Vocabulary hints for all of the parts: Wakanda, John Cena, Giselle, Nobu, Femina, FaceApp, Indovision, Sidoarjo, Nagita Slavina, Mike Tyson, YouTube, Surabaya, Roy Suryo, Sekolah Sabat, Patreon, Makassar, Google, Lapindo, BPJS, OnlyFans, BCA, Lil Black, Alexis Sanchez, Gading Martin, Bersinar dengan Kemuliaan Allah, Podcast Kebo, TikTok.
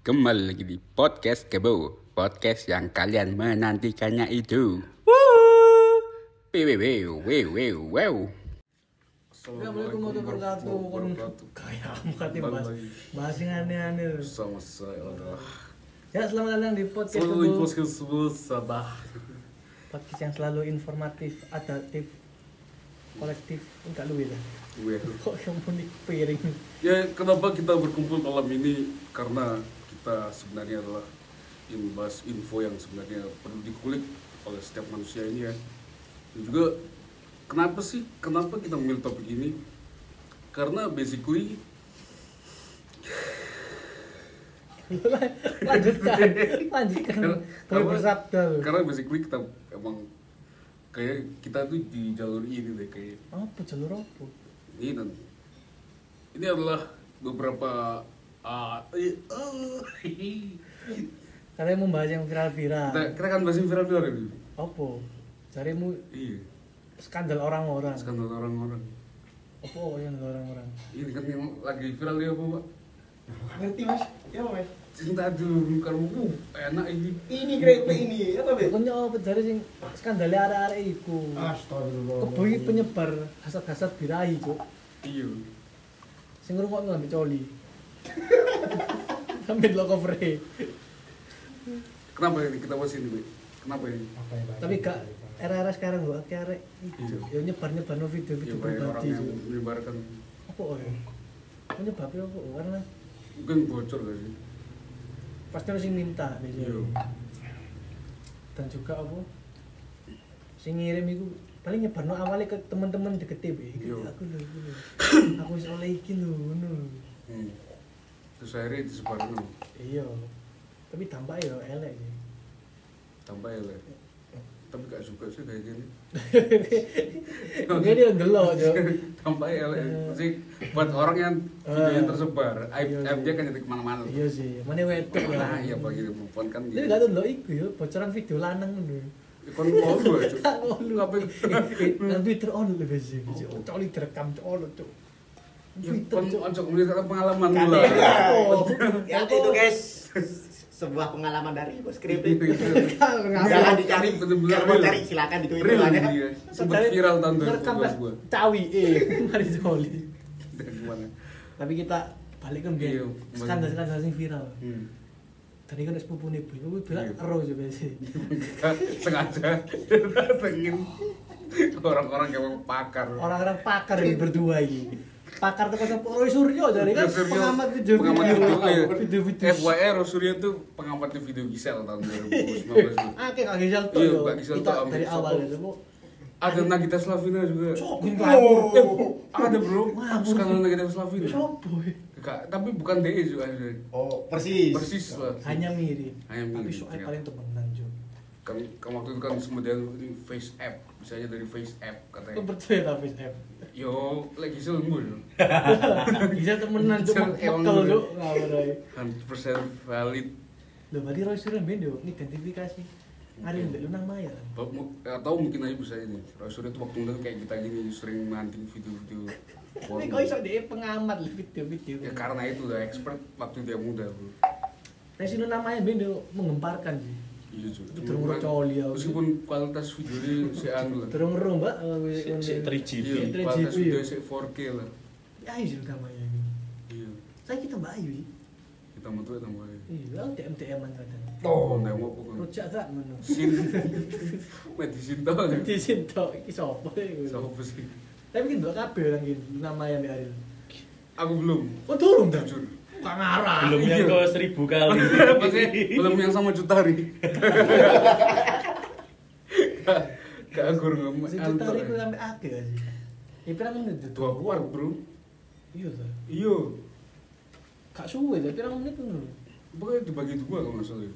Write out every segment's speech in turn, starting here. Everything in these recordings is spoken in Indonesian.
Kembali lagi di Podcast Kebo, podcast yang kalian menantikannya itu. Wow. Assalamualaikum warahmatullahi wabarakatuh. Kayak mukanya bahas yang aneh-aneh. Sama saya ada. Ya, selamat datang di Podcast Kebo. Selalu Podcast Kebo Sabah. Podcast yang selalu informatif, adaptif, kolektif, enggak luwih lah. Kok yang unik piring. Ya, kenapa kita berkumpul malam ini? Karena kita sebenarnya adalah membahas info yang sebenarnya perlu dikulik oleh setiap manusia ini ya. Dan juga kenapa kita memilih topik ini? Karena basically lanjutkan karena basically kita emang kayak kita tuh di jalur ini deh kayak. Apa jalur apa? Ini adalah beberapa karena mau bahas yang viral-viral. Kita kan bahas yang viral-viral ya. Apa? Carimu? Iya. Skandal orang-orang. Apa yang orang-orang? Ini kan yang lagi viral ya apa, Pak? Ngerti, Mas? Ya, Mas. Cinta dulu karungku. Enak ini. Ini grepe ini. Apa, Be? Pokoknya apa jare sing skandale arek-arek iku. Astagfirullah. Kebui penyebar hasad-hasad birahi, kok. Iya. Sing ngrungokno ambek coli. Sampai lo cover-nya. Kenapa ini kita wasin ini? Kenapa ini? Tapi kak, era-era sekarang gua kayak ya nyebar no video pribadi. Iya, orang menyebarkan. Apa orang? Menyebabnya apa orang? Mungkin bocor gak sih? Pasti harus yang minta biasanya. Dan juga apa? Sing ngirim itu paling nyebar no awalnya ke teman-teman deket be. Aku wis oleh iki lho ngono. Terus akhirnya disebar dulu. Iya, tapi tambah ya elek sih. Tapi gak suka sih kayak gini. Mungkin dia ngelok aja. Tambah elek sih buat orang yang videonya tersebar. Aib dia kan jadi kemana-mana. Iya sih, mana wetuk lah. Iya, bagi perempuan kan gitu. Dia gak tau lo iku ya, bocoran video lanang dulu. Kan mau gue aja. Nang Twitter on lebih sih. Coli direkam on tuh. Ya, untuk menceritakan pengalaman dulu lah. Ya, itu guys, sebuah pengalaman dari Bos Kripik. Jangan dicari, kalau cari silakan di Twitter aja. Sempat viral tahun 2012 gua. Cawi mari joli. Tapi kita balik ke game. Skandal sing viral. Tadi kan sepupune Bu bilang ero coba sih. Sengaja pengen orang-orang pakar ini berdua ini. Pakar terkait Roy Suryo dari kan pengamat video. FYI Roy Suryo tuh pengamat video Giselle tahun 2019. Ah, kayak Giselle tuh. Iya, Kak Giselle tuh dari awal itu. Ada Nagita Slavina juga. Ada bro, sekarang Nagita Slavina. Tapi bukan DE juga. Oh, persis lah. Hanya mirip. Tapi soalnya paling temenan juga. Kan waktu itu kan semudah face app, misalnya dari face app katanya. Lu percaya tak face app? Yo, lagi selembur. Bisa temenan cuma ekel lu. 100% valid. Loh, berarti Roy Suryo bendo ini identifikasi. Hari ini lu nama ya. Atau mungkin aja bisa ini. Roy Suryo itu waktu itu kayak kita gini sering manting video-video. Ini kok iso dia pengamat video-video. Ya karena itu udah expert waktu dia muda, Bro. Nah, sino namanya bendo menggemparkan sih. Iya juga. Terus coli ya. Meskipun kualitas videonya si anu lah. Terus Mbak, si 3GB. Kualitas video si 4K lah. Ya iso gambarnya iki. Iya. Saya kita Mbak Ayu. Kita metu tambah. Iya, TMTM-an kadang. Oh, nek opo kok. Rujak gak ngono. Medisin tok iki sapa iki? Sapa sih? Tapi kan Mbak kabeh orang iki namanya Mbak Aril. Aku belum. Oh, turun jujur. Kangarang. Belum yang ke 1000 kali. Belum yang sama Jutari. Kak Anggur ngomong. Jutari ku sampe akeh sih. Ya pirang menit 2 war, Bro. Iya ta. Iya. Kak suwe ta pirang menit ngono. Pokoke dibagi 2 kalau maksud e.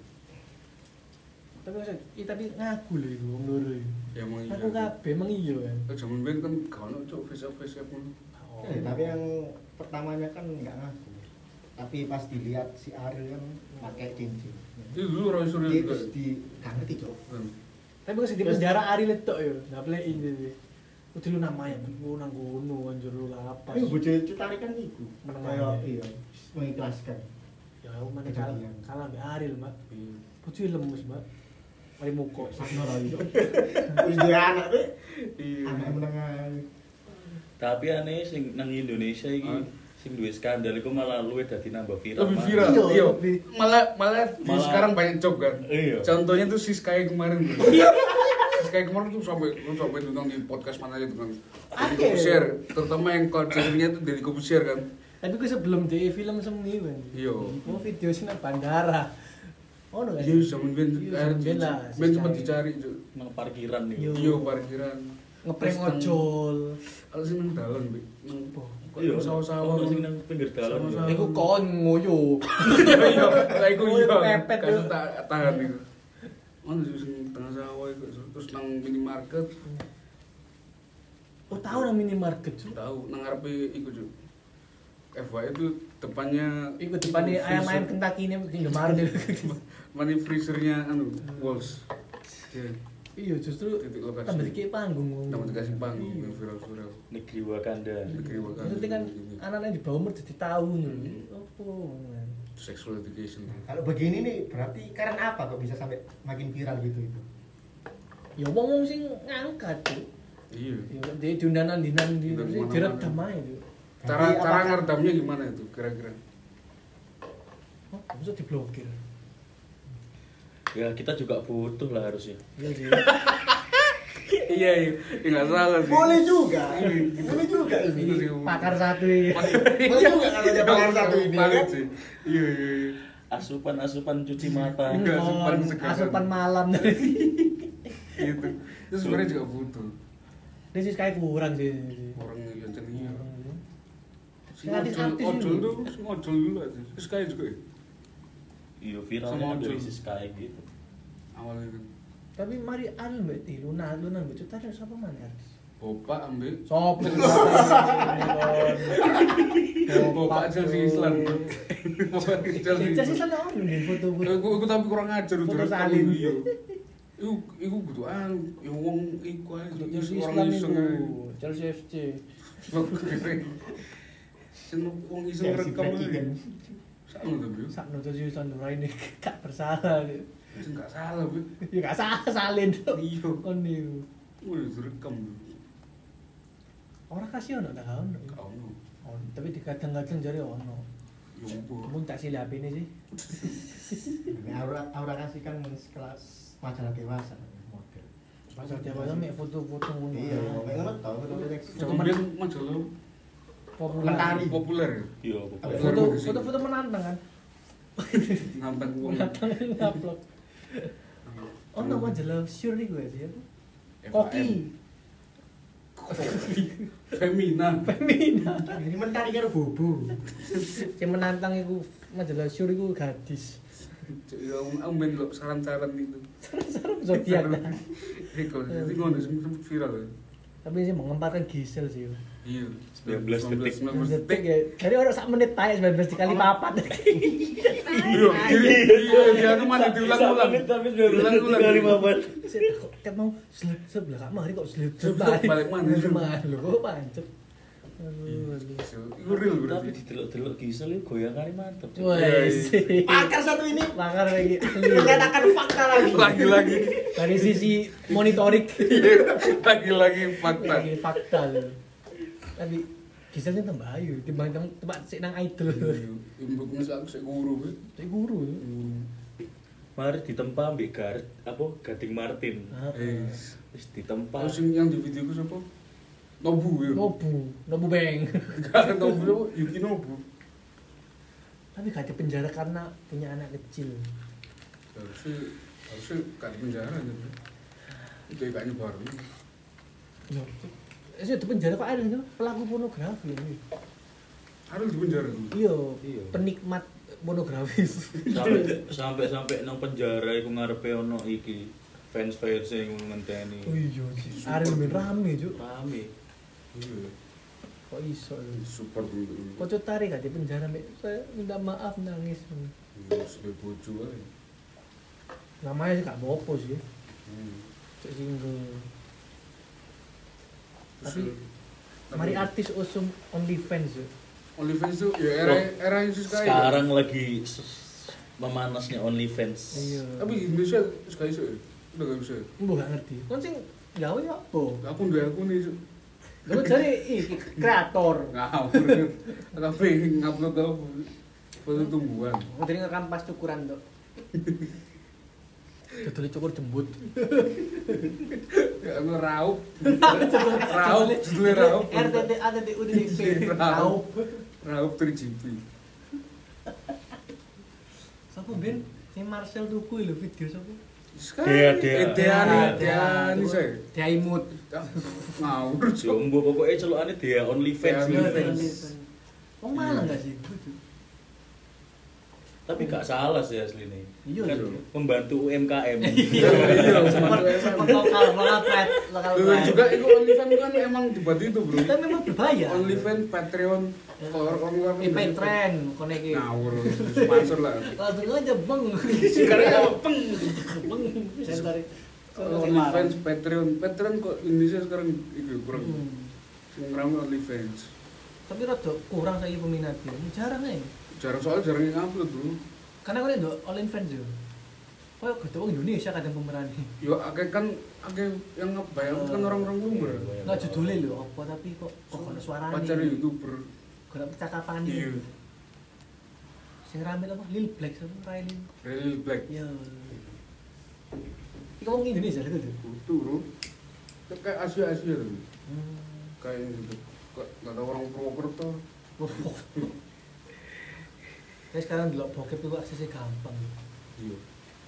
Tapi ngaku lho iku wong loro iki. Ya mung iya. Aku kabeh mung iya kan. Aja mben kan gak ono cuk face-face pun. Tapi yang pertamanya kan enggak ngaku. Tapi pas dilihat si Ariel kan pakai cincin. Itu dulu Roy Suryo juga. Di ngerti, Cok. Tapi kok di penjara Ariel tok yo, enggak plein iki. Kudu lu namanya ngono nang ngono anjur lu lapas. Iku bocah cetarikan iku. Meneng yo iya, mengikhlaskan. Ya tau mana kalah sampe Aril mbak pucu lemes mbak mari muka sakno ra yo wis duwe anak be anak menengah tapi aneh sing nang Indonesia iki sing duwe skandal iku malah luwih dadi nambah viral. Lebih viral. Iya. Malah sekarang banyak job kan. Iya. Contohnya tuh si Sky kemarin. Sky kemarin tuh sampai tentang di podcast mana aja tuh kan. Share, terutama yang kontennya tuh dari Kobusier kan. Tapi gue sebelum di film semu kan. Iya. Mau video sih nang bandara. Oh no. Iya, zaman ben sempat dicari nang parkiran nih. Iya, parkiran. Ngeprank ojol. Alasan nang dalon, Bi. Iya, sawah-sawah sing nang pinggir dalan yo. Iku kon ngoyo. Iya, lha iku yo pepet yo tangan iku. Ono sing tengah sawah iku terus nang minimarket. Oh, tahu nang minimarket, Cuk. Tahu nang ngarepe iku, Cuk. FYI itu depannya iku depane ayam-ayam Kentucky ne mesti gemar deh. Mani freezernya anu Walls. Iya justru tambah dikit panggung viral-viral negeri Wakanda maksudnya kan anak-anak di bawah umur jadi tahu apa sexual education kalau begini nih berarti karena apa kok bisa sampai makin viral gitu itu? Ya wong-wong sih ngangkat tuh iya jadi diundanan-undanan diredam aja tuh cara ngeredamnya gimana itu kira-kira? Oh bisa diblokir? Ya kita juga butuh lah harusnya. Iya iya, nggak salah sih. Boleh juga ini. Pakar satu ini. Boleh juga kalau dia pakar satu ini. Kan? Iya. Asupan cuci mata. Enggak, asupan malam dari. Gitu. Itu sebenarnya juga butuh. Ini sih kayak kurang sih. Orang yang jeninya. Ngojol dulu aja. Terus kayak juga. Iya, viralnya dari sisi kayak gitu awalnya itu tapi mari anu mbak di luna mbak cutari siapa mana artis? Bapak ambil sopo Bapak Chelsea Island Chelsea Island apa? Foto-foto aku tapi kurang ajar foto salin itu gitu anu yang uang itu aja Chelsea Island itu Chelsea FC uang iseng rekam aja Sakno tujuh tahun dulu ini gak bersalah. Gak salah, Bu. Ya gak salah, salin tuh. Iya. Kon niku. Wis rekam. Ora kasih ono ta ono. Ono. Tapi dikadang-kadang jare ono. Yo opo. Mun tak silih HP-ne sih. Ora kasih kan mun kelas majalah dewasa model. Majalah dewasa mek foto-foto ngono. Iya, mek ngono ta foto-foto seks. Kemudian majalah populer. Iya, populer. Foto-foto menantang kan. Nantang wong. Upload. Oh, nama majalah Sure nih gue sih. Koki. Femina. Ini mentari karo bobo. Sing menantang iku majalah Sure iku gadis. Ya men lho saran-saran itu. Saran zodiak. Iku sing ngono sing viral. Tapi sih mengemparkan Giselle sih. Iya, 19 detik. Jadi orang 1 menit tanya 19 dikali 4. Iya, aku mana diulang-ulang. Diulang-ulang. Ket mau sebelah kamu hari kok balik mana? Lho, pancet. Itu real berarti. Tapi didelok-delok Giselle goyangane mantep. Wes. Pakar satu ini. Pakar lagi. Mengatakan fakta lagi. Lagi-lagi. Dari sisi monitoring. Lagi-lagi fakta. Lagi fakta lho. Tapi Giselle tambah ayu, tempat sik nang idol. Mbokmu aku sik guru kuwi. Sik guru. Mari ditempa mbek Gareth apa Gading Martin. Heeh. Wis ditempa. Terus yang di video ku sapa? Nobu Bang. Gareth Nobu, Yuki Nobu. Tapi gak di penjara karena punya anak kecil. Harusnya gak di penjara aja. Itu kayaknya baru. Ya. Saya di penjara kok ada pelaku pornografi ini. Harus di penjara. Iya. Penikmat pornografi. Sampai nang penjara iku ngarepe ono iki fans sing ngenteni. Oh iya. Arek rame, Cuk. Rame. Iya. Kok iso support dulu. Kok tarik gak di penjara, saya minta maaf nangis. Iya, sebab bojo ae. Namanya gak apa-apa sih. Cek singgung. Tapi mari artis usum OnlyFans. OnlyFans tuh ya era itu sekarang lagi memanasnya OnlyFans. Iya. Tapi Indonesia suka isu ya? Udah gak bisa ya? Mbak gak ngerti. Kan sih gawe apa? Akun dua akun isu. Lu cari kreator. Ngawur. Tapi ngupload tau foto tumbuhan. Jadi ngekampas cukuran tuh. Ketulis cukur jembut. Ya gue raup. Raup, judulnya raup. RTT-ATT-UDDP. Raup. Raup dari jimpi. Siapa Ben? Si Marcel Tuku lho video siapa? Dia saya. Dia imut. Ngawur. Jombo pokoknya celukannya dia OnlyFans. Kok malah gak sih? Tapi gak salah sih asli ini. Iya, kan membantu UMKM. Iya, support lokal banget, lokal. Dulu juga itu OnlyFans kan emang dibuat itu, Bro. Kita memang berbayar. OnlyFans, Patreon, kolor-kolor. Patreon, konek iki. Ngawur, sponsor lah. Langsung aja beng. Sekarang apa beng? Beng. Center. OnlyFans, Patreon. Patreon kok Indonesia sekarang iki kurang. Kurang OnlyFans. Tapi rada kurang saiki peminatnya. Jarang ae. Jarang soalnya jarang yang upload dulu karena kalian udah OnlyFans juga kok gede orang Indonesia kadang pemerani ya kan agak yang ngebayang kan orang-orang lumber gak judulnya loh apa tapi kok ada suaranya pacar YouTuber gak ada percakapan iya yang rame apa? Lil Black sama Riley Lil Black? Iya ini kamu Indonesia gitu tuh? Betul bro kayak Asia-Asia tuh kayak gitu gak ada orang Purwokerto tapi sekarang delok bokep itu aksesnya gampang. Iya.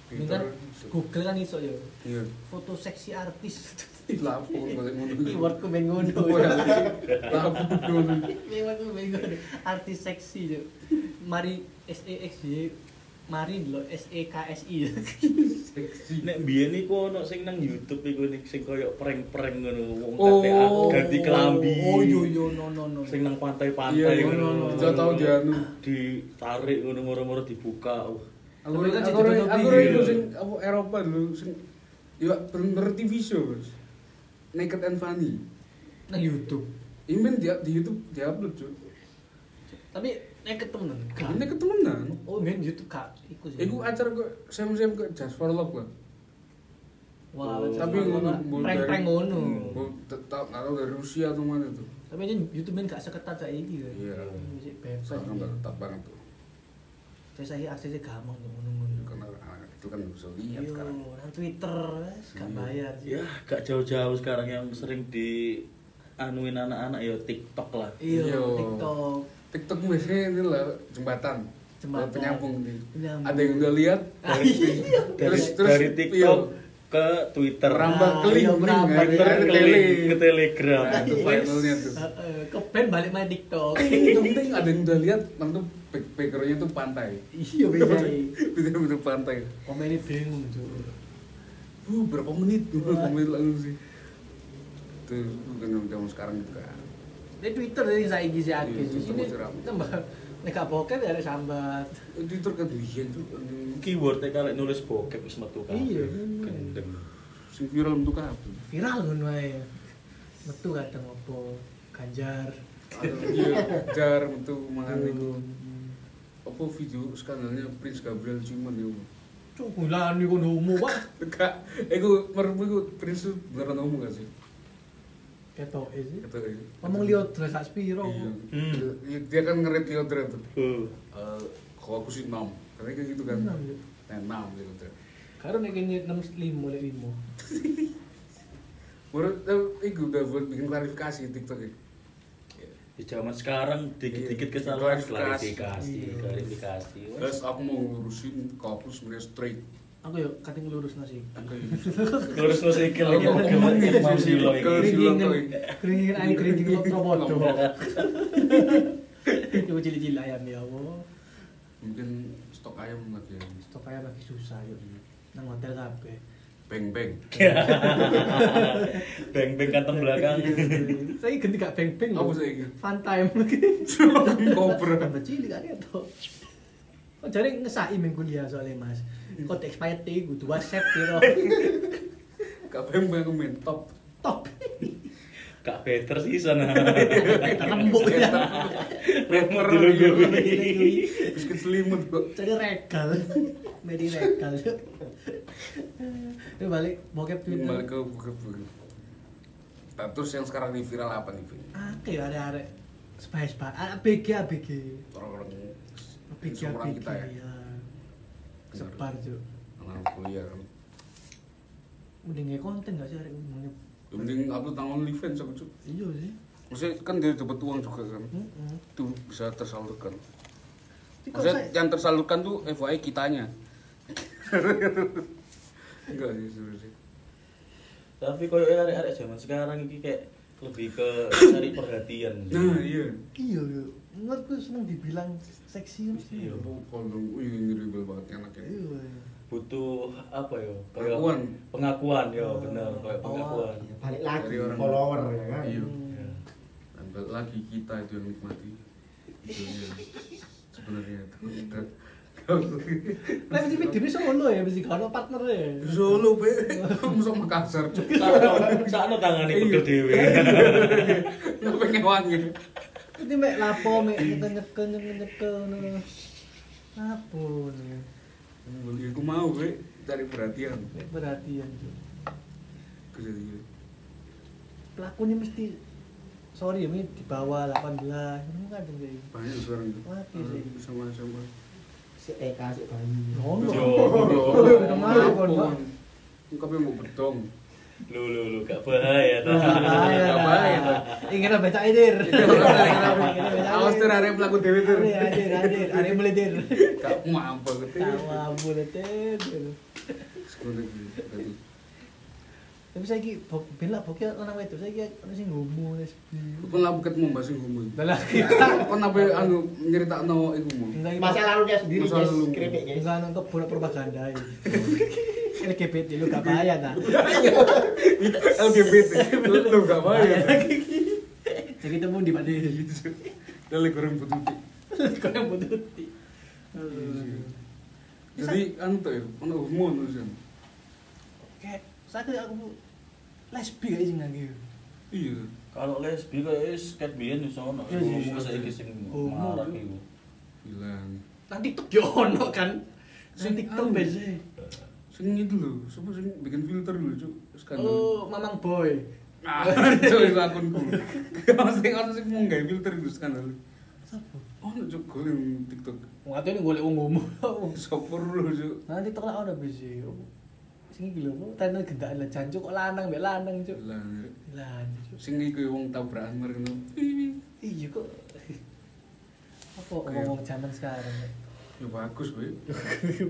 Pinter Google kan iso ya. Iya. Foto seksi artis. Lapo golek ngono iki. Keywordku ben ngono. Lapo ngono. Keywordku ben ngono. Artis seksi yo. Mari SEXY mari delok SEKSI. Seksi. Nek biyen iku ono sing nang YouTube iku sing koyo prank-prank ngono wong tetean ganti kelambi. Oh yo yo no. Sing nang pantai-pantai ngono. Iso tau ditarik ngono-ngono dibuka. Aku itu sing Eropa dulu sing yo bener TV show, Bos. Naked and Funny nang YouTube. Imen dia di YouTube dia upload, Cuk. Tapi Nek ketemenan. Oh, main YouTube Kak. Iku sih. Iku acara kok sem-sem kok Just for Love kok. Wah, tapi ngono. Prank-prank ngono. Tetap kalau dari Rusia tuh mana tuh. Tapi YouTube men gak seketat cak iki ya. Iya. Musik bebas. Tetap banget tuh. Terus saya aksesnya gampang tuh ngono-ngono. Karena anak itu kan bisa lihat sekarang. Orang Twitter gak bayar sih. Ya, gak jauh-jauh sekarang yang sering di anuin anak-anak ya TikTok lah. Iya, TikTok. TikTok biasanya ini lah jembatan. Penyambung nih. Ada yang udah lihat dari TikTok ke Twitter, merambah keliling ke Telegram. Itu finalnya tuh. Ke band balik main TikTok. Itu penting ada yang udah lihat, tentu background-nya tuh pantai. Iya bener pantai. Komennya bingung tuh. Berapa menit langsung sih. Itu dengan sekarang juga. Di Twitter dari saiki sih akeh. Ini tambah nek bokep ya sambat. Twitter kan biyen tuh keyword-e kalek nulis bokep wis metu kan. Iya. Gendeng. Sing viral metu kabeh. Viral ngono ae. Metu kadang opo? Ganjar. Ganjar metu mangan iku. Opo video skandalnya Prince Gabriel ciuman yo. Cunggulan iku homo wae. Gak. Iku merem iku Prince beneran homo gak sih? Ketok sih. Ngomong Liodra sak spiro. Dia kan ngerit Liodra tuh. Kalau aku sih 6. Karena kayak gitu kan. 6 Liodra. Karena kayaknya 65 lek 5. Baru itu udah bikin klarifikasi TikTok ya. Di zaman sekarang dikit-dikit kesalahan klarifikasi. Terus aku mau ngurusin kampus mereka straight. Aku yo kate ngelurus nasi. Lurus nasi iki lagi mau silo iki. Kringin ae kringin lopo bodo. Yo cili-cili ayam ya Allah. Mungkin stok ayam lagi. Stok ayam lagi susah yo. Nang hotel kabeh. Beng-beng. Beng-beng kantong belakang. Saiki ganti gak beng-beng. Apa saiki? Fun time lagi. Koper. Tambah cilik kan to. Oh jadi ngesai minggu kuliah soalnya mas kok expired day gue 2 set gitu kabeh mbak men top Kak better sih sana. Lembut ya. Remor dulu gue. Biskuit selimut kok. Jadi regal. Medi regal. Terus balik bokep Twitter. Balik ke bokep. Nah, terus yang sekarang di viral apa nih, Vin? Oke, ada Spice-Spice. ABG. Orang-orang seumuran kita ya. Sebar, Cuk. Anak kuliah. Mending konten enggak sih hari ini? Mending upload tangan OnlyFans aku Cuk. Iya sih. Maksudnya kan dia dapat uang juga kan. Itu bisa tersalurkan. Maksudnya yang tersalurkan tuh FYI kitanya. Enggak sih serius. Tapi koyo arek-arek zaman sekarang ini kayak lebih ke cari perhatian. Nah, iya. Iya, menurutku seneng dibilang seksi sih. Iya, kondong ngeri banget enaknya. Iya. Butuh apa yo? Pengakuan yo, bener kayak pengakuan. Balik lagi follower ya kan. Iya. Tambah lagi kita itu yang nikmati. Iya. Sebenarnya itu. Lah mesti mikir iso ono ya mesti ono partner ya. Solo be. Mesti Makassar. Sakno tangane pedo dhewe. Yo pengen wangi. Ini mek lapo mek nyekel ngono. Lapo ya. Iku mau be cari perhatian. Perhatian. Kesedihan. Pelakunya mesti sorry ya ini di bawah 18. Ngono kan dhewe. Banyak sekarang itu. Sama-sama. Kasih bayi. Kamu mau bedong. Lu gak bahaya. Bahaya. Ingin baca idir. Awas ter arek pelaku dewe ter. Hadir. Arek boleh ter. Gak mampu ter. Tawa boleh ter. Sekolah gitu. Tapi saya ki bela pokoknya lanang wedok saya ki ono sing homo lesbi. Kon la buketmu mbah sing homo. Lah kita kon apa anu nyeritakno iku mu. Masa lalu dia sendiri wis krepek ya. Kan untuk propaganda iki. LGBT lu gak bahaya ta. LGBT lu gak bahaya. Jadi temu di Pak Dede. Lele goreng bututi. Jadi anu to ono homo terus. Oke. Sakit aku lesbi guys nang iki. Iya, kalau lesbi guys ket biyen iso ono. Wis iki sing marah iku. Hilang. Nang TikTok yo ono kan. Sing TikTok bese. Sing iki lho, sapa sing bikin filter lho, Cuk. Skandal. Oh, Mamang Boy. Ah, Cuk iku akunku. Sing ono sing mung gawe filter iku skandal. Sapa? Oh, Cuk golek TikTok. Wong atene golek wong ngomong. Sopo lho, Cuk. Nang TikTok lak ono bese. Sing iki lho, tenan gendakan jancuk kok lanang mbek lanang, Cuk. Lah, sing iki wong tabrakan mer ngono. Iya kok. Apa ngomong zaman sekarang? Ya bagus, Bu.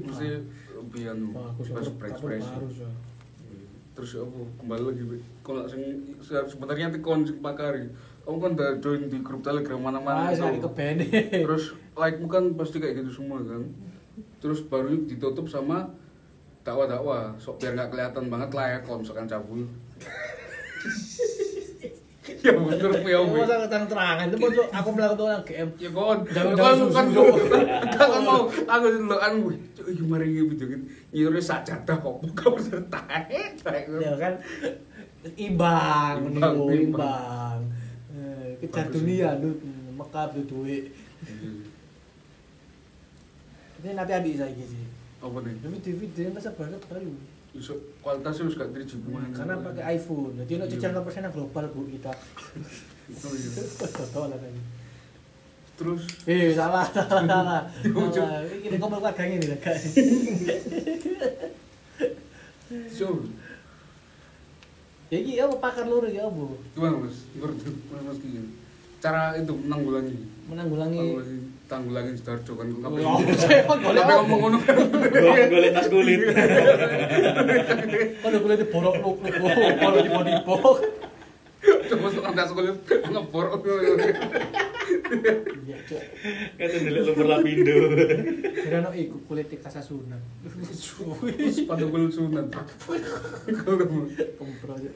Mesti lebih anu ekspresi. Terus aku kembali lagi, Bu. Kalau sing sebenarnya tekon sing pakari. Om kan udah join di grup Telegram mana-mana. Terus like-mu kan pasti kayak gitu semua kan. Terus baru ditutup sama dakwa sok biar nggak kelihatan banget lah ya kalau misalkan cabul. Ya bener ya gue sangat terangan itu bos aku melakukan orang GM ya kan mau aku duluan gue cuma ringi bidukin nyuruh saja dah kok buka bersertai ya kan imbang kejar dunia lu mekap lu duit ini nanti adik saya sih. Apa nih? Tapi DVD masa banget baru. Iso kualitasnya wis gak 3G mana. Karena pakai iPhone. Jadi ono cecah 100% global Bu kita. Itu ya. Betul lah tadi. Terus salah. Ini kumpul keluarga ini lho, Kak. Sur. Iki apa pakar loro ya, Bu? Gimana, Mas? Mas gini. Cara itu menanggulangi tanggulangin Sidoarjo kan kok kabeh. Tapi ngomong ngono. Golek tas kulit. Kalau kulit borok luk. Kalau dipodipok. Terus kan tas kulit ngeborok. Iya, Cuk. Kan ndelok lumpur lapindo. Kirano iku kulit tikasa sunat. Wis padha kulit sunat. Kompro aja.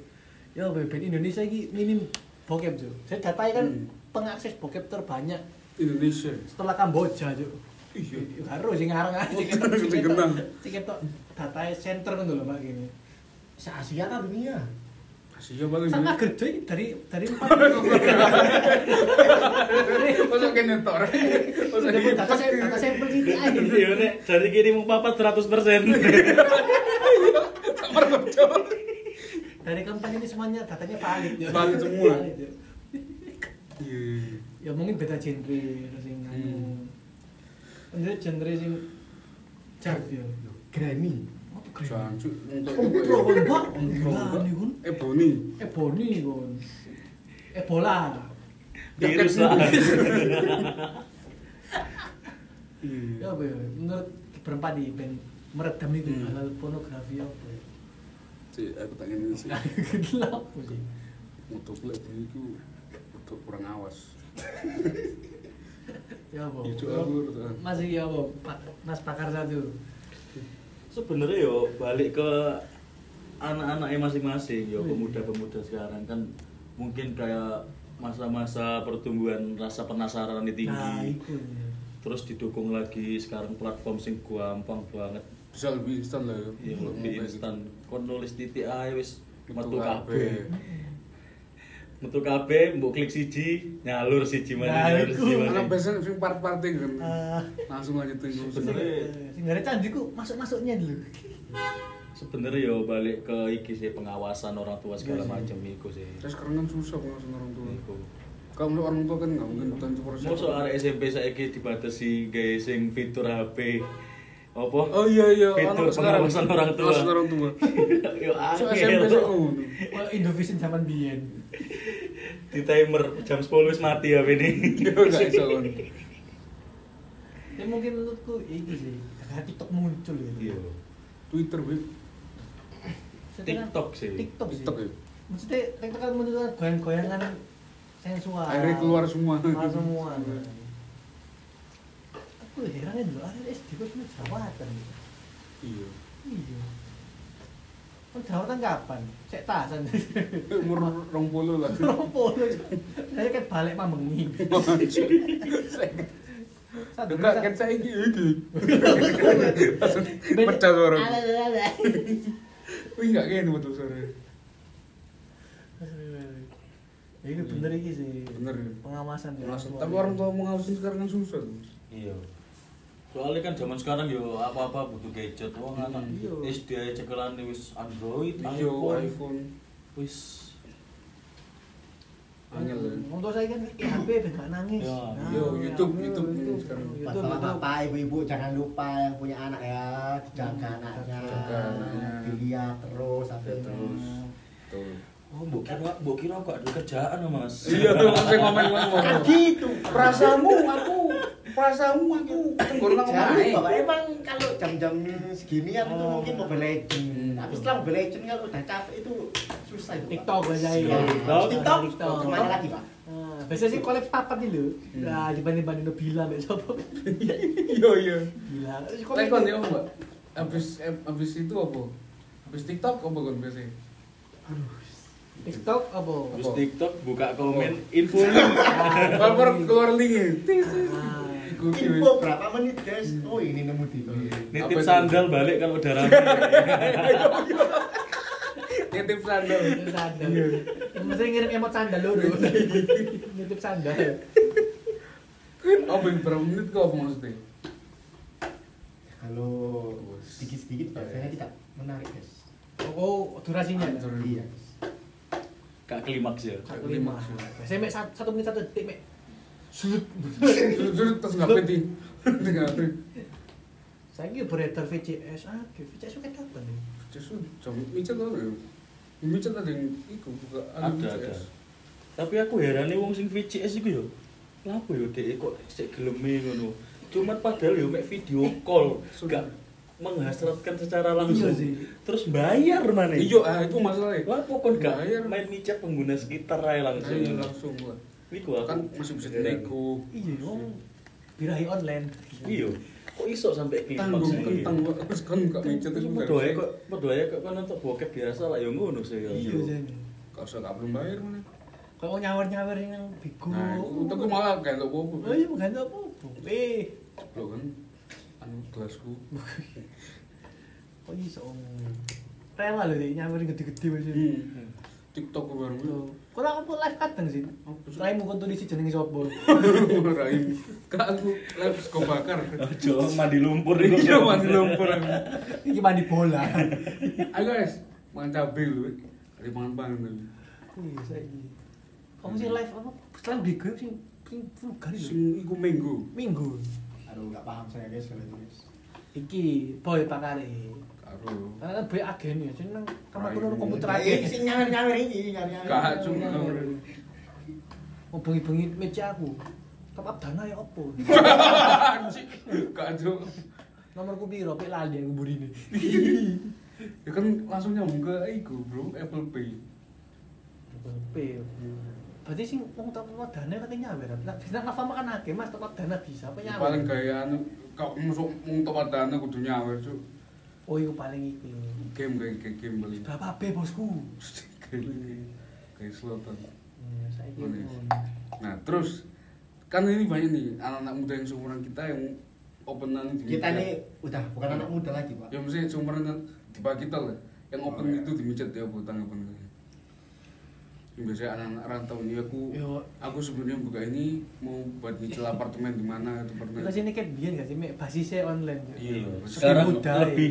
Ya beben Indonesia iki minim bokep, Cuk. Saya datai kan pengakses bokep terbanyak Indonesia setelah Kamboja Cuk. Iya, harus sing ngarang aja kita datae center ngono lho Mbak gini. Se-Asia ta dunia. Siapa bagus. Sangat kerja dari empat. Masuk ke nentor. Masuk ke kakak sampel ini aja. Iya nek, dari kiri mau papat 100%. Sama kerja. Dari kampanye ini semuanya datanya valid. Valid semua. Ya mungkin beda genre sing anu. Nek genre sing cak yo. Granny. Jancuk. Eboni. Ebola. Virus lah. Ya bener, menurut berempat di band meredam itu hal pornografi apa. Cek aku tak ngene sih. Gelap sih. Untuk lek itu untuk kurang awas. Ya, Bang. Masih ya, Bang. Mas Pakar satu. Sebenarnya yo balik ke anak-anaknya masing-masing yo, pemuda-pemuda sekarang kan mungkin kayak masa-masa pertumbuhan rasa penasaran di tinggi. Nah, itu, ya. Terus didukung lagi sekarang platform sing gampang banget. Bisa lebih instan lah yo. Iya, lebih instan. Kon nulis titik ae wis metu kabeh. Metu kabeh mbok klik siji, nyalur siji maneh. Nah, iku ana besen sing part-parting kan. Langsung aja tunggu sebenarnya. Sebenarnya candiku masuk-masuknya dulu. Sebenarnya yo balik ke iki sih pengawasan orang tua segala macam iku sih. Terus karena susah pengawasan orang tua. Iku. Kalau orang tua kan enggak mungkin tanpa. Mosok arek SMP saiki dibatasi gawe sing fitur HP. Apa? Oh iya fitur pengawasan orang tua. Pengawasan orang tua. Yo SMP ku. Indovision zaman biyen. Di timer jam 10 wis mati HP ini. Yo gak iso. Ya mungkin menurutku itu sih. Karena TikTok muncul ya. Iya. Twitter web. TikTok sih. Maksudnya TikTok kan menunjukkan goyang-goyangan sensual. Akhirnya keluar semua. Semua. Aku heran ya dulu, akhirnya SD kok cuma jawatan. Iya. Kan jawatan kapan? Cek tasan. Umur 20 lah. 20. Saya kan balik mambengi. Enggak kan saya iki. Pecah suara. Wih enggak kene betul suara. Ini bener iki sih. Bener. Pengawasan ya. Tapi orang tua mengawasin sekarang susah. Iya. Soalnya kan zaman sekarang yo apa-apa butuh gadget wong anak. SD ae cekelane wis Android, iPhone. Wis untuk saya kan HP enggak nangis. YouTube sekarang. Bapak ibu-ibu jangan lupa yang punya anak ya, jaga anaknya. Dilihat terus sampai terus. Betul. Oh, mbok kira kok ada kerjaan loh, Mas. Iya, tuh sing ngomong. Gitu. Perasaanmu aku tenggorong ngomong. Bapak emang kalau jam-jam segini kan itu mungkin Mobile Legends. Tapi setelah Mobile Legends kalau udah capek itu susah itu. TikTok aja ya. TikTok. Kemana lagi, Pak? Biasanya sih kolek papat nih lho. Nah, dibanding-banding no bila mbak sopo. Iya. Bila. Kolek kon yo, Mbak. Habis itu apa? Habis TikTok apa kon biasanya? Aduh. TikTok apa? Terus TikTok buka komen info link. Baper keluar link. Info berapa menit guys? Oh ini nemu di. Nitip sandal balik kalau udah ramai. Nitip sandal. Mesti ngirim emot sandal dulu. Nitip sandal. Apa berapa menit kau maksudnya? Kalau sedikit-sedikit biasanya kita menarik guys. Oh durasinya. Iya. Kak klimaks ya. Saya mek 1 menit 1 detik mek. Sudut terus ngapain di? Saya ki operator VCS. Ah, VCS kok kapan ya? VCS jam micet lho. Micet ada iku buka ada. Tapi aku herane wong sing VCS iku yo. Lha apa yo dhek kok sik geleme ngono. Cuma padahal yo mek video call gak menghasratkan secara langsung. Terus bayar mana? Iya, itu masalahnya. Lah pokoknya gak main micet pengguna sekitar aja langsung. Iya, langsung gua. Iku kan masih bisa dinego. Iya, birahi online. Iya. Kok iso sampai klik maksudnya. Tanggung terus kan gak micet terus. Padahal kok kan nonton bokep biasa lah ya ngono sih. Iya. Kok iso gak belum bayar mana? Kok nyawer-nyawer yang bigo. Nah, itu malah gak opo-opo. Iya, gak opo-opo. Loh kan kelasku. Oh iso. Rela lho nek nyamper gede-gede wis. TikTok kan. Kurang apa live kadang sih. Raimu kon tulis jenenge sapa? Raimu. Kak aku live sego bakar. Aja mandi lumpur iku. Iya mandi lumpur. Iki mandi bola. Ayo guys, mantap bil. Kali mangan banget. Iya saiki. Kamu sih live apa? Selain di grup sih full kali. Sing iku minggu. Minggu. Aduh enggak paham saya guys kalau itu. Iki boy pakare. Aduh. Karena be agen ya, seneng kamar kulo komputer aja. Sing nyawer-nyawer iki, nyawer-nyawer. Gak cuma bengi-bengi meja aku. Top up dana ya opo? Gak cuk. Nomorku piro pek lali aku burine. Ya kan langsung nyambung ke iku, Bro, Apple Pay. Apple Pay. Berarti sing wong top up dana katanya nyawer. Lah bisa apa makan akeh, Mas, top up dana bisa apa nyawer? Paling gaya anu kok mung top up dana kudu nyawer, Cuk. Oh iya paling itu game beli berapa B bosku? Kayak slotan nah terus kan ini banyak nih anak-anak muda yang seumuran kita yang openan di kita nih udah bukan anak muda lagi pak ya maksudnya seumuran di bawah kita lah yang open itu di micet ya buat tanggapan yang biasanya anak-anak rantau ini aku sebenarnya buka ini mau buat nyicil apartemen di mana itu pernah. Kita sini kan biyen enggak sih Mek, basisnya online. Iya, sekarang lebih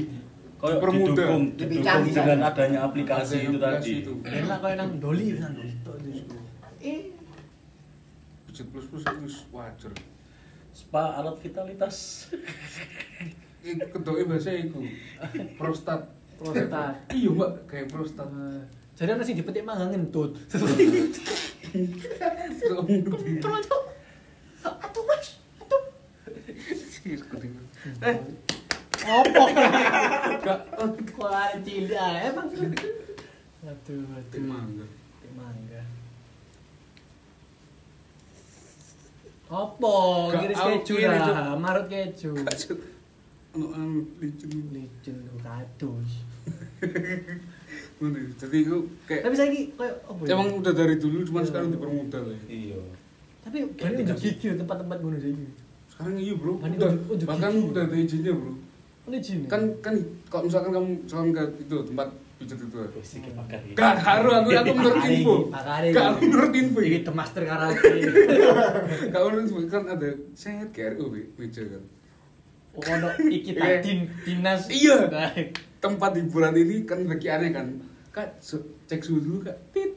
koyo didukung canggih dengan adanya aplikasi itu tadi. Enak koyo nang doli nang itu. Budget plus itu wajar. Spa alat vitalitas. Iku kedoke bahasa iku. Prostat. Iya, Mbak, kayak prostat. Jadi ana sing dipetik mangga ngentut. Terus. Atuh wes. Atuh. Sis kuting. Opo. Gak kuat cilik ae Bang. Atuh mangga. Petik mangga. Opo? Giris keju lah, marut keju. Licin kados. Jadi itu kayak tapi saya kayak apa ya? Emang udah dari dulu cuman sekarang dipermudah lah. Iya. Tapi kan udah gigil tempat-tempat ngono saiki. Sekarang iya, Bro. Bahkan udah ada izinnya, Bro. Ada izin. Kan kalau misalkan kamu jalan ke itu tempat pijat itu. Wis iki pakar. Gak haru aku menurut info. Gak menurut info. Iki the master karaoke. Gak urus kan ada set KRU pijat kan. Oh ono iki tadi dinas. Iya. Tempat hiburan ini kan bagi aneh kan Kak, cek suhu dulu Kak tit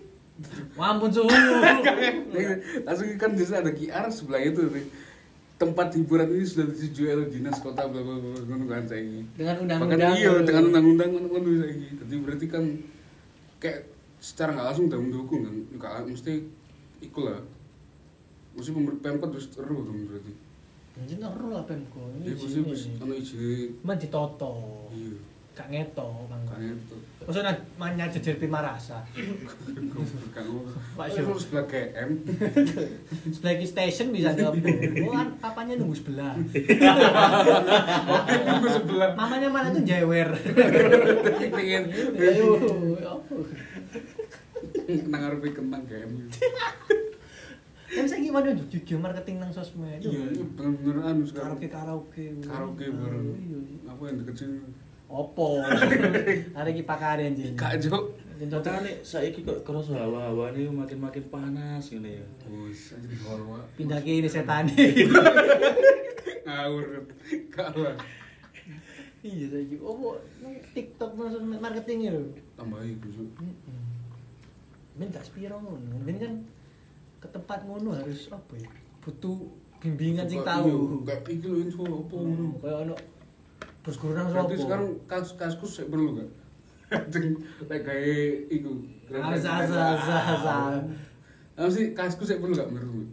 mampun suhu langsung kan biasanya ada QR sebelahnya tuh tempat hiburan ini sudah disetujui oleh dinas kota blablabla dengan undang-undang iya, dengan undang-undang jadi berarti kan kayak secara gak langsung udah mendukung kan gak mesti ikut lah mesti Pemkot terus terus berarti jadi terus lah Pemkot ini izinnya cuman ditoto iya gak ngeto, Bang. Maksudnya manja jejer pimarasa. Pak Syur sebelah GM. Sebelah station bisa dapur. Oh, papanya nunggu sebelah. Nunggu sebelah. Mamanya mana tuh jewer. Pengen. Ayo, apa? Nang ngarepe kembang GM. Kan saya gimana jujur marketing nang sosmed. Iya, bener-bener anu sekarang karaoke. Karaoke bareng. Apa yang deket sini? Opo. Hari iki pakare anjing. Gak juk. Cocokane saiki kok kroso hawa-hawane makin-makin panas ngene ya. Wis anjing horor. Pindah kene setane. Ngawur. Kalah. Iya saiki opo TikTok marketing lho. Tambah iku, Cuk. Heeh. Men gak sepiro ngono. Men kan ke tempat ngono harus apa ya? Butuh bimbingan sing tahu. Gak iki lho info opo ngono. Kayak ono terus kurang sopo. Berarti sekarang kasus-kasus saya perlu gak? Kayak itu. Apa sih kasus saya perlu gak menurutmu?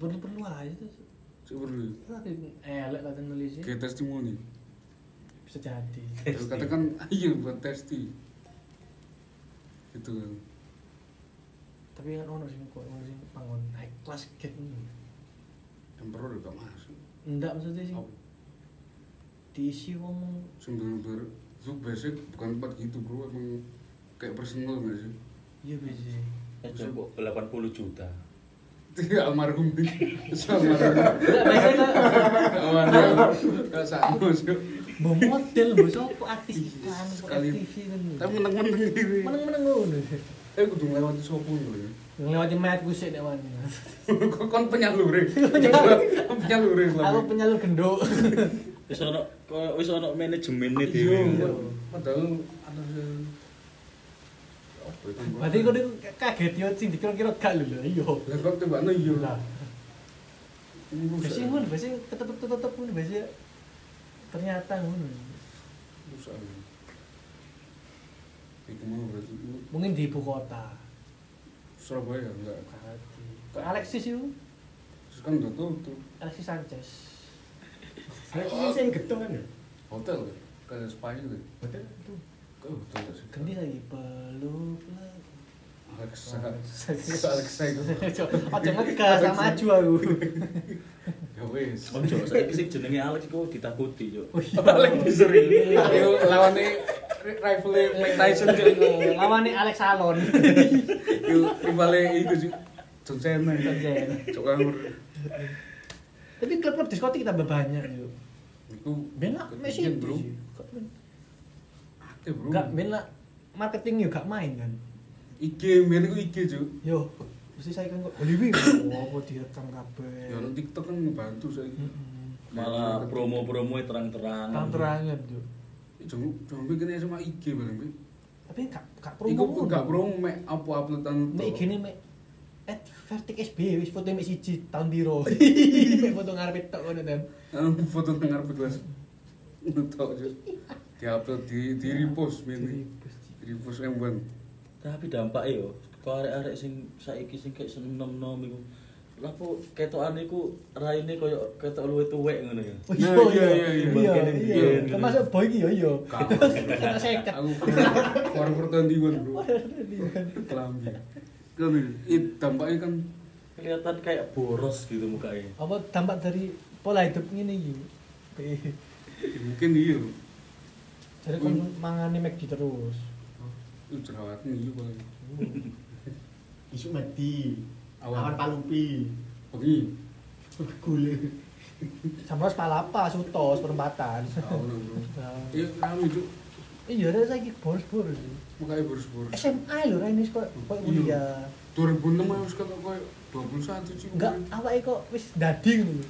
Perlu aja tuh. Saya perlu. Elek latihan nulis ya. Kayak testimoni. Bisa jadi. Terus katakan ayo buat testi. Gitu kan. Tapi kan ono sing kok ono sing pangon naik kelas get ini. Yang perlu gak masuk. Enggak maksudnya sih. Diisi ngomong sumber-sumber itu basic bukan tempat gitu bro emang kayak personal gak sih? Iya basic itu kok 80 juta tidak almarhum sama almarhum gak sanggup mau model, mau sopo artis kan, TV tapi meneng-meneng meneng-meneng Tapi kudu nglewati sopo yo. Nglewati mayat kusik nek wani. Kon penyalure. Penyalure. Aku penyalur genduk. Wis ana manajemene dhewe. Iya. Padahal berarti kok kaget yo sing dikira-kira gak lho. Iya. Lah kok tembakno yo. Lah. Sing ngono, sing tetep-tetep ngono biasa. Ternyata ngono. Usah. Mungkin di ibu kota Surabaya enggak ke Alexis itu kan udah tuh Alexis Sanchez Alexis itu yang gedung kan ya? Hotel kan? Kayak spa itu kan? Hotel itu? Kok hotel sih? Ganti lagi peluk lagi Alexis itu aja ngegas sama maju aku ya wes ojo, saya kisip jenengnya Alex kok ditakuti jo Alex disering lawannya rivalnya Mike Tyson juga lawannya Alex Salon rivalnya itu juga John Cena Cok Anggur tapi klub-klub diskotik tambah banyak itu benak mesin bro gak benak marketing juga gak main kan IG, benak itu IG juga yo mesti saya kan kok beli apa direkam kabeh yo TikTok kan ngebantu saya malah promo-promo terang-terangan yo Jombe kene sama IG bareng Pi. Tapi gak promo. Iku gak promo mek apa uploadan. Nek gini mek advertik SB wis foto mek siji tahun piro. Mek foto ngarep tok ngono ten. Foto ngarep kelas. Tok yo. Diupload di repost men. Repost emben. Tapi dampake yo arek-arek sing saiki sing gak seneng-seneng iku. Lah po ketokan iku raine koyo ketok luwe tuwek ngono ya. Iya. Termasuk boy iki ya iya. Ketok 50. Warung pertandiwan, Bro. Kelambi. Dampaknya kan kelihatan kayak boros gitu mukanya. Apa dampak dari pola hidup ngene iki? Mungkin iya. Jadi kon mangane McD terus. Jerawatmu iya kok. Isu mati. Awan palupi, pergi, gule, sama sepalapa, sutos, perempatan. Iya, kamu itu. Iya, ada lagi boros-boros. Bukannya boros-boros. SMA loh, ini kok kuliah. 2006 harus kata kau 21 sih. Enggak, awalnya kok wis dading loh.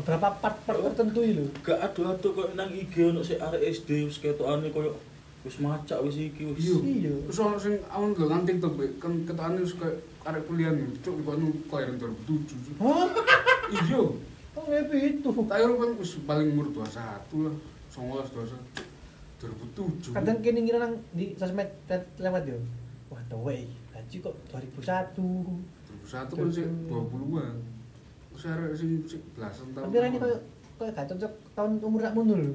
Beberapa part-part tertentu loh. Enggak ada kok nang IG untuk si RSD, sketoane kau wis macak wis iki wis iya terus ono sing awon lho nang TikTok kan ketane wis koyo arek kuliah cuk dikono koyo 2007 iya oh ngene itu tayo rupane wis paling umur 21 lah 19 21 2007 kadang kene ngira nang di sosmed lewat yo wah dowe lanci kok 2001 kan sik 20-an wis arek sing 11 tahun tapi rene koyo gak cocok tahun umur rak mundur lho.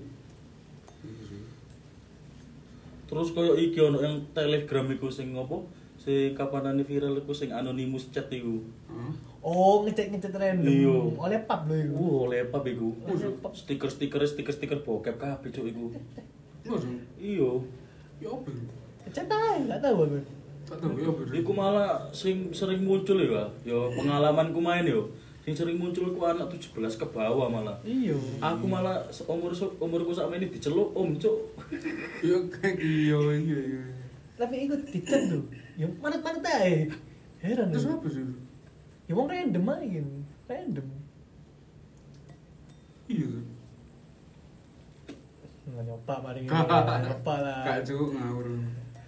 Terus koyo iki ono yang Telegram iku sing apa? Sing kapanane viral iku sing anonymous chat iku. Heeh. Oh, ngecek-ngecek random. Iya. Oleh pub lho iku. Oleh pub iku. Stiker-stiker bokep kabeh cuk iku. Iya. Ya opo? Cetai, enggak tahu aku. Enggak tahu ya. Iku malah sing sering muncul ya. Ya pengalamanku main yo. Sing sering muncul ku anak 17 ke bawah malah. Iya. Aku malah umurku sakmene diceluk om cuk. Yo kek yo. Tapi ikut dicet tuh. Yo manut-manut ae. Heran. Terus apa sih? Ya wong random ae gini. Random. Iya. Nyoba mari nyoba lah. Gak cuk ngawur.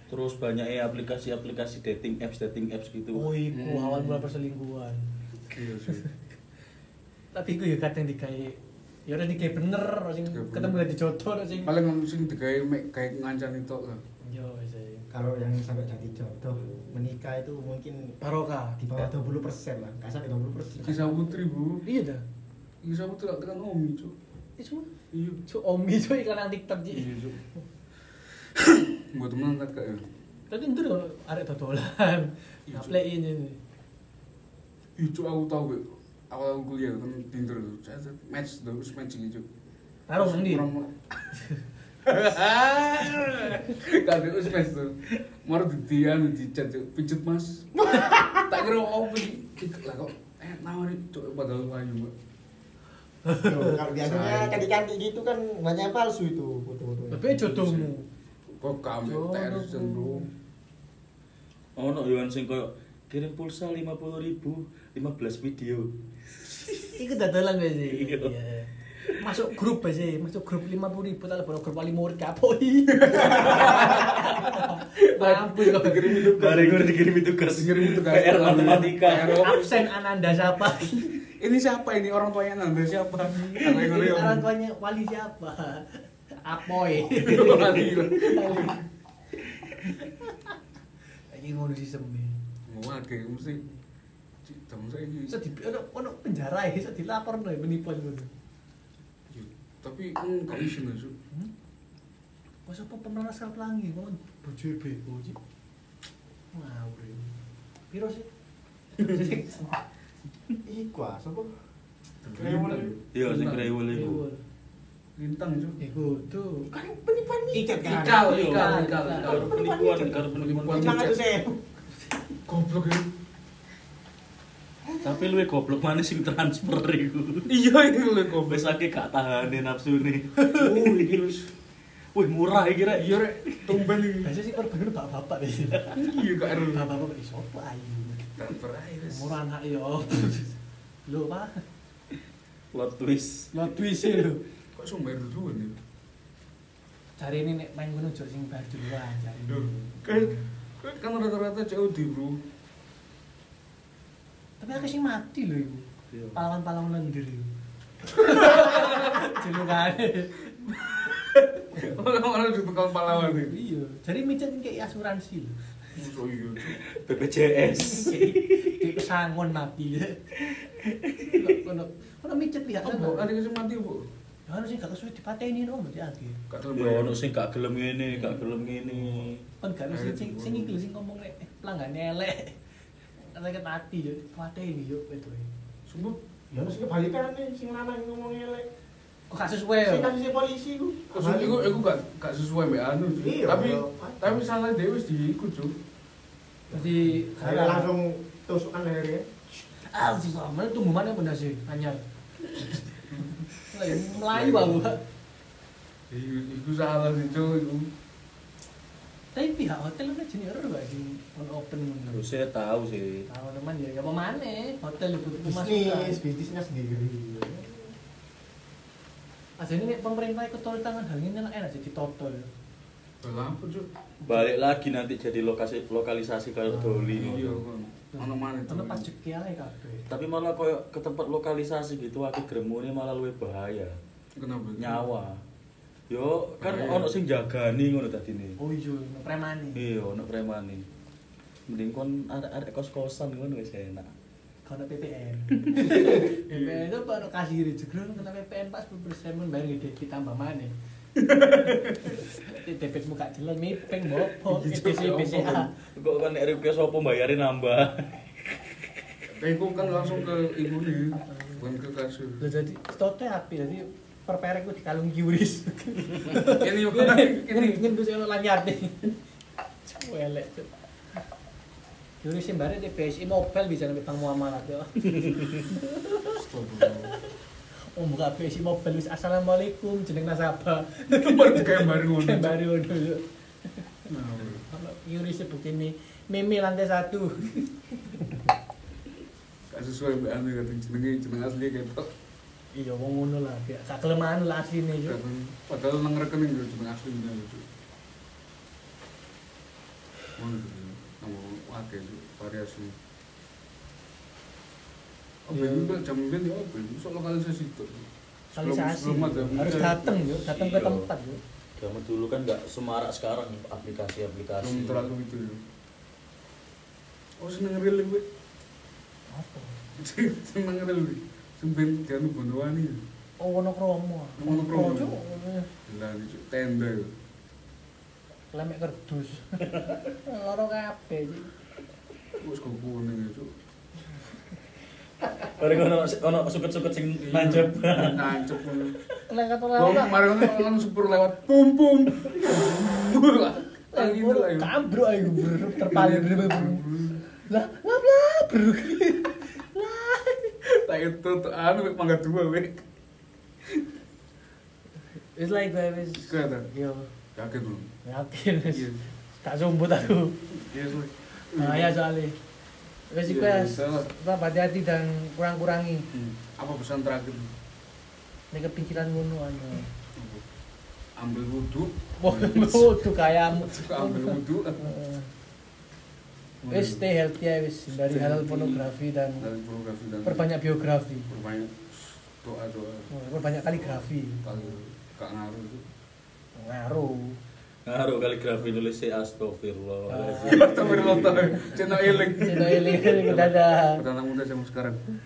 Terus banyaknya aplikasi-aplikasi dating apps gitu. Oh, iku awal mula perselingkuhan. Iya sih. Tapi gue juga kadang dikai, ya udah dikai bener, sing ketemu lagi jodoh, sing paling sing dikai kayak ngancam itu lah. Iya sih. Kalau yang sampai jadi jodoh menikah itu mungkin barokah di bawah 20% lah, kasar 20%. Kisah Putri bu. Iya dah. Kisah Putri gak kena Omi cu. Iya. Cu Omi cu iklan TikTok ji. Iya cu. Buat teman tak kayak. Tapi itu kalau ada totolan, ngaplain ini. Itu aku tahu bu. Awal kuliah kan Tinder tuh, match terus matching itu. Taruh sendiri. Kali terus match tuh, mau di chat tuh, pijet mas. Tak kira mau pijet lah kok. Nawari coba padahal payu mbak. Kalau biasanya kanti-kanti gitu kan banyak palsu itu foto-fotonya. Tapi jodohmu. Kok kamu terus cenderung. ono yo sing koyo kirim pulsa 50.000 15 video. Iku dadalan wis iki. Masuk grup aja, masuk grup 50.000 tak lebok grup wali murid kapoi. Mampu kok dikirim itu. Bareng dikirim itu gas. PR matematika. Absen Ananda siapa? Ini siapa ini? Orang tuanya Ananda siapa? Orang tuanya wali siapa? Apoy. Lagi ngono sistem iki. Ngono akeh mesti sistem saiki. Ono penjara iki iso dilaporno menipu ngono. Tapi enggak isin aja masa apa pemeran asal pelangi kan bojone bego sih ngawur piro sih iku sapa krewel iya sing krewel iku lintang itu iku tuh kan penipuan ikat kan penipuan goblok iki tapi luwe goblok mana sing transfer iku. Iya iku luwe goblok sakake gak tahane nafsune. Oh iki wis. Wih murah iki rek. Iya rek, tumben iki. Biasa sing korban bapak-bapak iki. Iya gak ero bapak-bapak iso apa ayu. Transfer ae wis. Murah anak yo. Lho, Pak. Lot twist lho. Kok sumber dulu iki. Cari ini nek main ngono jur sing bar duluan cari. Kan rata-rata COD, Bro. Tapi aku sih mati loh ibu, pahlawan-pahlawan lendir ibu. Jelukane. Orang-orang itu tukang pahlawan ibu. Iya, jadi micet kayak asuransi loh. Oh iya, BPJS. Kayak sangon mati ya. Kalau micet lihat kan. Ada yang mati ibu. Jangan sih gak kesulit dipateni dong, mesti aja. Gak terlalu. Orang sih gak gelem ini. Kan gak mesti sing iki sing ngomong nek pelanggan elek. Sakit hati yo, kuwate iki yo betul. Sumpah, ya mesti kebalikane sing lanang ngomong elek. Kok gak sesuai yo. Sing kasih polisi ku. Kok iku gak sesuai mbek anu. Tapi salah dhewe wis diiku, Cuk. Jadi saya langsung tusukan lehernya. Ah, sama tumbuhannya benda sih, anyar. Melayu aku. Iku salah sih, Cuk, iku. Tapi pihak hotel kan jenior gak sih? Open bener. Harusnya tahu sih. Tahu teman ya, gak apa mana. Hotel itu bisnisnya sendiri. Aja ini pemerintah ikut turun tangan hal ini enak aja ditotol. Lampu tuh. Balik lagi nanti jadi lokalisasi kayak Doli. Iya kan. Ono maneh. Ono pajeki ae kabeh. Tapi malah koyo ke tempat lokalisasi gitu aku gremune malah luwih bahaya. Kenapa? Nyawa. Yo, kan ono sing jagani ngono dadine. Oh iya, ono premane. Iya, ono premane. Mending kon arek kos-kosan ngono wis enak. Kono PPN. PPN itu baru kasih rejegron kena PPN pas 10% men bayar gede ditambah maneh. Debitmu gak jelas miping opo BCA. Kok kon nek rupiah sapa mbayare nambah. Tengku kan langsung ke ibune, bukan ke kasir. Lah jadi tote api jadi perperek ku dikalung yuris. Ini bisa lo lanyar deh. Welek. Yuris sembarang di PSI Mobile bisa nambah muamalah tuh. Oh buka PSI Mobile wis assalamualaikum jeneng nasabah. Baru baru dulu. Yuris seperti ini meme lantai 1. Gak sesuai mbak Ami katanya jeneng asli kayak tok. Iya, wong ngono lah, sak kelemahan lah asline yo. Padahal nang rekening yo jeneng asli ndang yo. Wong akeh variasi. Apa iki jamben yo ben iso lokalisasi to. Lokalisasi. Harus datang ke tempat yo. Zaman dulu kan enggak semarak sekarang aplikasi. Belum terlalu itu yo. Oh, seneng ril kuwi. Apa? Seneng ril kuwi. Sumpen kan bondoani. Oh, ono kromo. Lah iki tenda. Lemek kerdus. Loro kabeh iki. Wis kumpul ning itu. Bareng ono suket-suket sing nancep. Lek kata lewat. Bareng ono super lewat pum. Lagi lho. Kambruk ae terpaling. Lah bruk. Tak itu anu mangga dua we. It's like that is. Kada. Yo. Yakin belum? Yakin. Tak sumbut aku. Yes. Nah, ya soalnya request tetap hati-hati dan kurang-kurangi. Apa pesan terakhir? Nek kepikiran ngono aja. Ambil wudu. Wudu kayak ambil wudu. Wis stay healthy ya, wis dari hal pornografi dan perbanyak biografi. Perbanyak doa-doa. Perbanyak kaligrafi. Kak ngaruh itu. Ngaruh kaligrafi nulis astagfirullah. Astagfirullah. Cina eling. Dadah. Pertanyaan muda zaman sekarang.